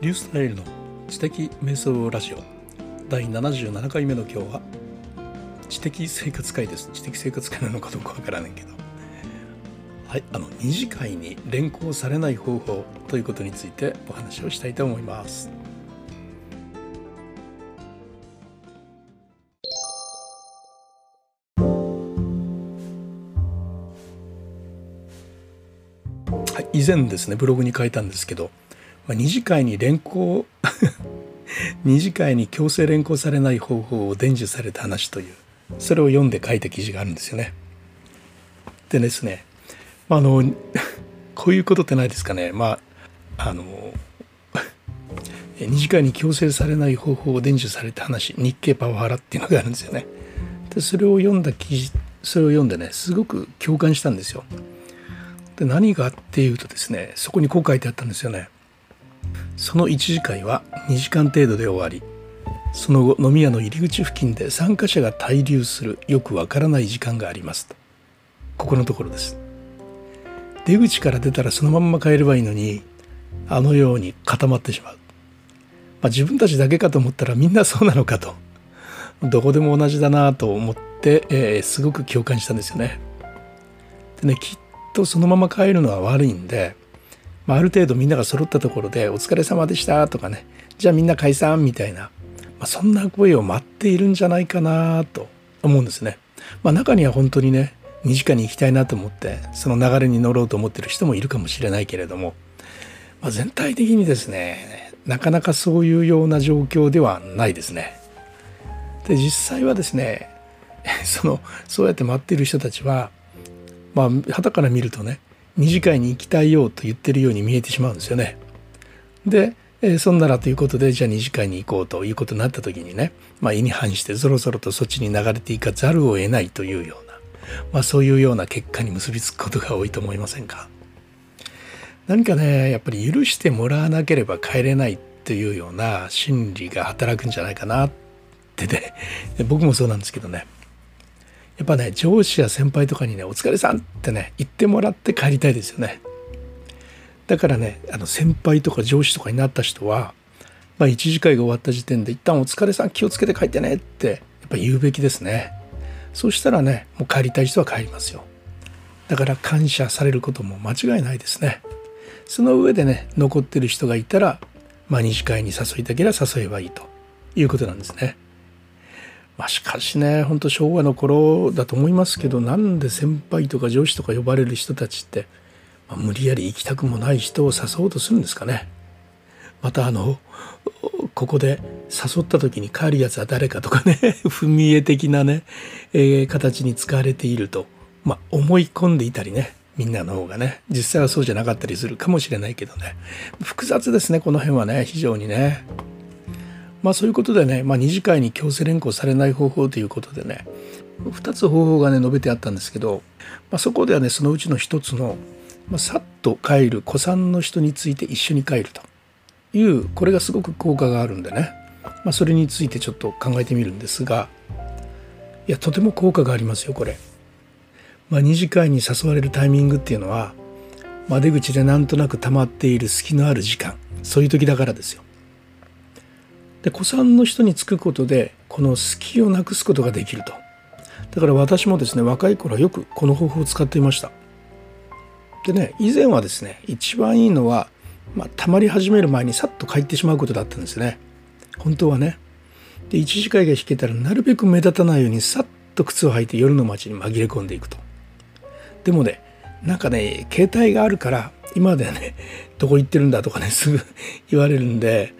リュースタイルの知的瞑想ラジオ第77回目の今日は知的生活会です。知的生活会なのかどうかわからないけど、はい、二次会に連行されない方法ということについてお話をしたいと思います。以前ですね、ブログに書いたんですけど、二次会に連行二次会に強制連行されない方法を伝授された話という、それを読んで書いた記事があるんですよね。でですね、こういうことってないですかね。二次会に強制されない方法を伝授された話、日経パワハラっていうのがあるんですよね。でそれを読んでね、すごく共感したんですよ。で何がっていうとですね、そこにこう書いてあったんですよね。その1次会は2時間程度で終わり、その後飲み屋の入り口付近で参加者が滞留するよくわからない時間がありますと。ここのところです。出口から出たらそのまんま帰ればいいのに、あのように固まってしまう。自分たちだけかと思ったらみんなそうなのかと。どこでも同じだなと思って、すごく共感したんですよね。でね、きっとそのまま帰るのは悪いんで、ある程度みんなが揃ったところでお疲れ様でしたとかね、じゃあみんな解散みたいな、そんな声を待っているんじゃないかなと思うんですね。中には本当にね、2時間に行きたいなと思ってその流れに乗ろうと思ってる人もいるかもしれないけれども、全体的にですね、なかなかそういうような状況ではないですね。で実際はですね、そうやって待っている人たちは傍から見るとね、二次会に行きたいよと言ってるように見えてしまうんですよね。で、そんならということで、じゃあ二次会に行こうということになった時にね、意に反してそろそろとそっちに流れていかざるを得ないというような、そういうような結果に結びつくことが多いと思いませんか。何かね、やっぱり許してもらわなければ帰れないというような心理が働くんじゃないかなってね、僕もそうなんですけどね。やっぱね、上司や先輩とかにね、お疲れさんってね、言ってもらって帰りたいですよね。だからね、先輩とか上司とかになった人は、一次会が終わった時点で一旦お疲れさん気をつけて帰ってねって、やっぱ言うべきですね。そうしたらね、もう帰りたい人は帰りますよ。だから感謝されることも間違いないですね。その上でね、残ってる人がいたら、二次会に誘いたければ誘えばいいということなんですね。しかしね、本当昭和の頃だと思いますけど、なんで先輩とか上司とか呼ばれる人たちって、無理やり行きたくもない人を誘おうとするんですかね。またここで誘った時に帰るやつは誰かとかね、踏み絵的なね、形に使われていると、思い込んでいたりね、みんなの方がね、実際はそうじゃなかったりするかもしれないけどね、複雑ですね、この辺はね、非常にね。そういうことでね、二次会に強制連行されない方法ということでね、2つ方法がね、述べてあったんですけど、そこではね、そのうちの1つの、さっと帰る古参の人について一緒に帰るという、これがすごく効果があるんでね、それについてちょっと考えてみるんですが、いや、とても効果がありますよ、これ。二次会に誘われるタイミングっていうのは、出口でなんとなく溜まっている隙のある時間、そういう時だからですよ。で古参の人につくことでこの隙をなくすことができると。だから私もですね、若い頃はよくこの方法を使っていました。でね、以前はですね、一番いいのは、溜まり始める前にさっと帰ってしまうことだったんですね、本当はね。で一次会が引けたらなるべく目立たないようにさっと靴を履いて夜の街に紛れ込んでいくと。でもね、なんかね、携帯があるから今ではね、どこ行ってるんだとかね、すぐ言われるんで、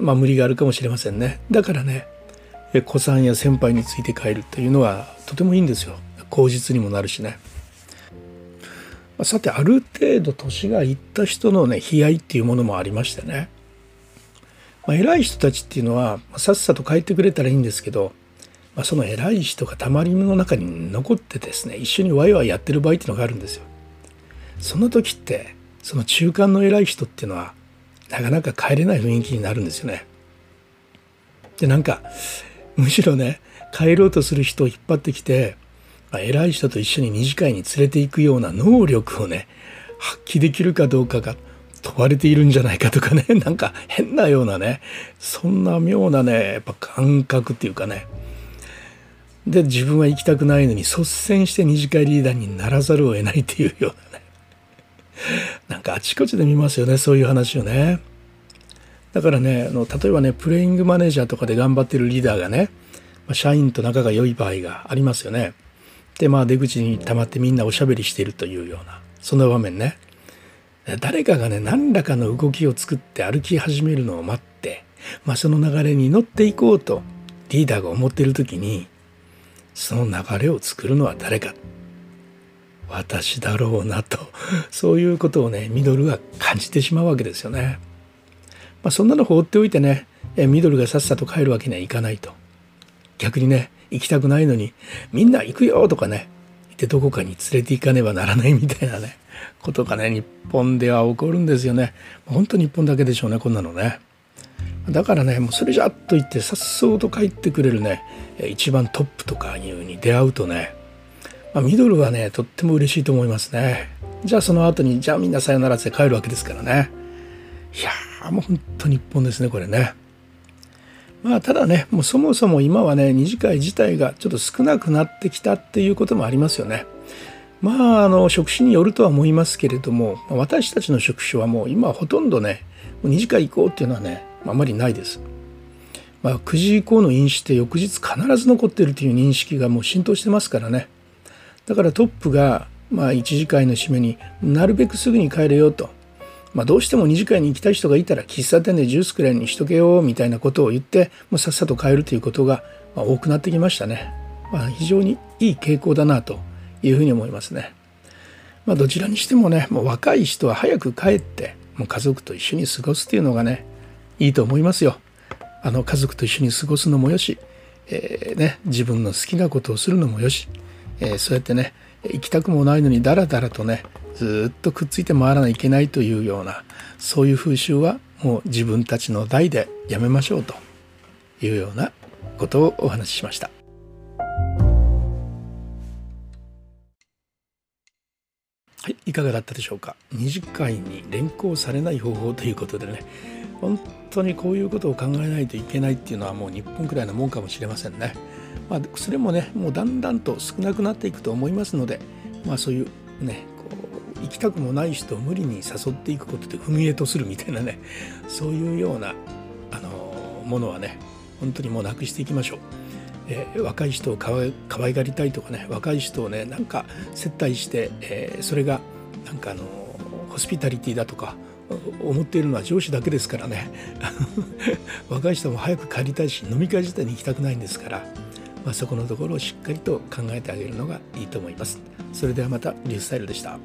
無理があるかもしれませんね。だからね、子さんや先輩について帰るというのはとてもいいんですよ。口実にもなるしね。さて、ある程度年がいった人のね、悲哀っていうものもありましてね、偉い人たちっていうのはさっさと帰ってくれたらいいんですけど、その偉い人がたまりの中に残ってですね、一緒にワイワイやってる場合っていうのがあるんですよ。その時ってその中間の偉い人っていうのはなかなか帰れない雰囲気になるんですよね。でなんかむしろね、帰ろうとする人を引っ張ってきて、偉い人と一緒に二次会に連れていくような能力をね、発揮できるかどうかが飛ばれているんじゃないかとかね、なんか変なようなね、そんな妙なね、やっぱ感覚っていうかね。で、自分は行きたくないのに率先して二次会リーダーにならざるを得ないっていうようなね、なんかあちこちで見ますよね、そういう話をね。だからね、例えばね、プレイングマネージャーとかで頑張ってるリーダーがね、社員と仲が良い場合がありますよね。で、まあ出口に溜まってみんなおしゃべりしているというような、そんな場面ね。誰かがね、何らかの動きを作って歩き始めるのを待って、その流れに乗っていこうとリーダーが思っている時に、その流れを作るのは誰か、私だろうなと、そういうことをね、ミドルが感じてしまうわけですよね。そんなの放っておいてね、ミドルがさっさと帰るわけにはいかないと。逆にね、行きたくないのに、みんな行くよとかね、言ってどこかに連れて行かねばならないみたいなね、ことがね、日本では起こるんですよね。本当に日本だけでしょうね、こんなのね。だからね、もうそれじゃっと言って、さっそうと帰ってくれるね、一番トップとかいうに出会うとね、ミドルはね、とっても嬉しいと思いますね。じゃあその後に、じゃあみんなさよならって帰るわけですからね。いやー、もう本当に日本ですね、これね。ただね、もうそもそも今はね、二次会自体がちょっと少なくなってきたっていうこともありますよね。職種によるとは思いますけれども、私たちの職種はもう今ほとんどね、二次会行こうっていうのはね、あまりないです。9時以降の飲酒って翌日必ず残ってるという認識がもう浸透してますからね。だからトップが、一次会の締めになるべくすぐに帰れよと。どうしても二次会に行きたい人がいたら喫茶店でジュースくらいにしとけよみたいなことを言って、もうさっさと帰るということが多くなってきましたね。非常にいい傾向だなというふうに思いますね。どちらにしてもね、もう若い人は早く帰ってもう家族と一緒に過ごすっていうのがね、いいと思いますよ。家族と一緒に過ごすのもよし、自分の好きなことをするのもよし、そうやってね、行きたくもないのにダラダラとね、ずっとくっついて回らないといけないというような、そういう風習はもう自分たちの代でやめましょうというようなことをお話ししました。はい、いかがだったでしょうか。二次会に連行されない方法ということでね、本当にこういうことを考えないといけないっていうのはもう日本くらいのもんかもしれませんね。それもね、もうだんだんと少なくなっていくと思いますので、そういうね、行きたくもない人を無理に誘っていくことで踏み絵とするみたいなね、そういうようなものはね、本当にもうなくしていきましょう。若い人をかわいがりたいとかね、若い人をね、なんか接待して、それがなんかホスピタリティだとか思っているのは上司だけですからね若い人も早く帰りたいし、飲み会自体に行きたくないんですから、そこのところをしっかりと考えてあげるのがいいと思います。それではまた、リュースタイルでした。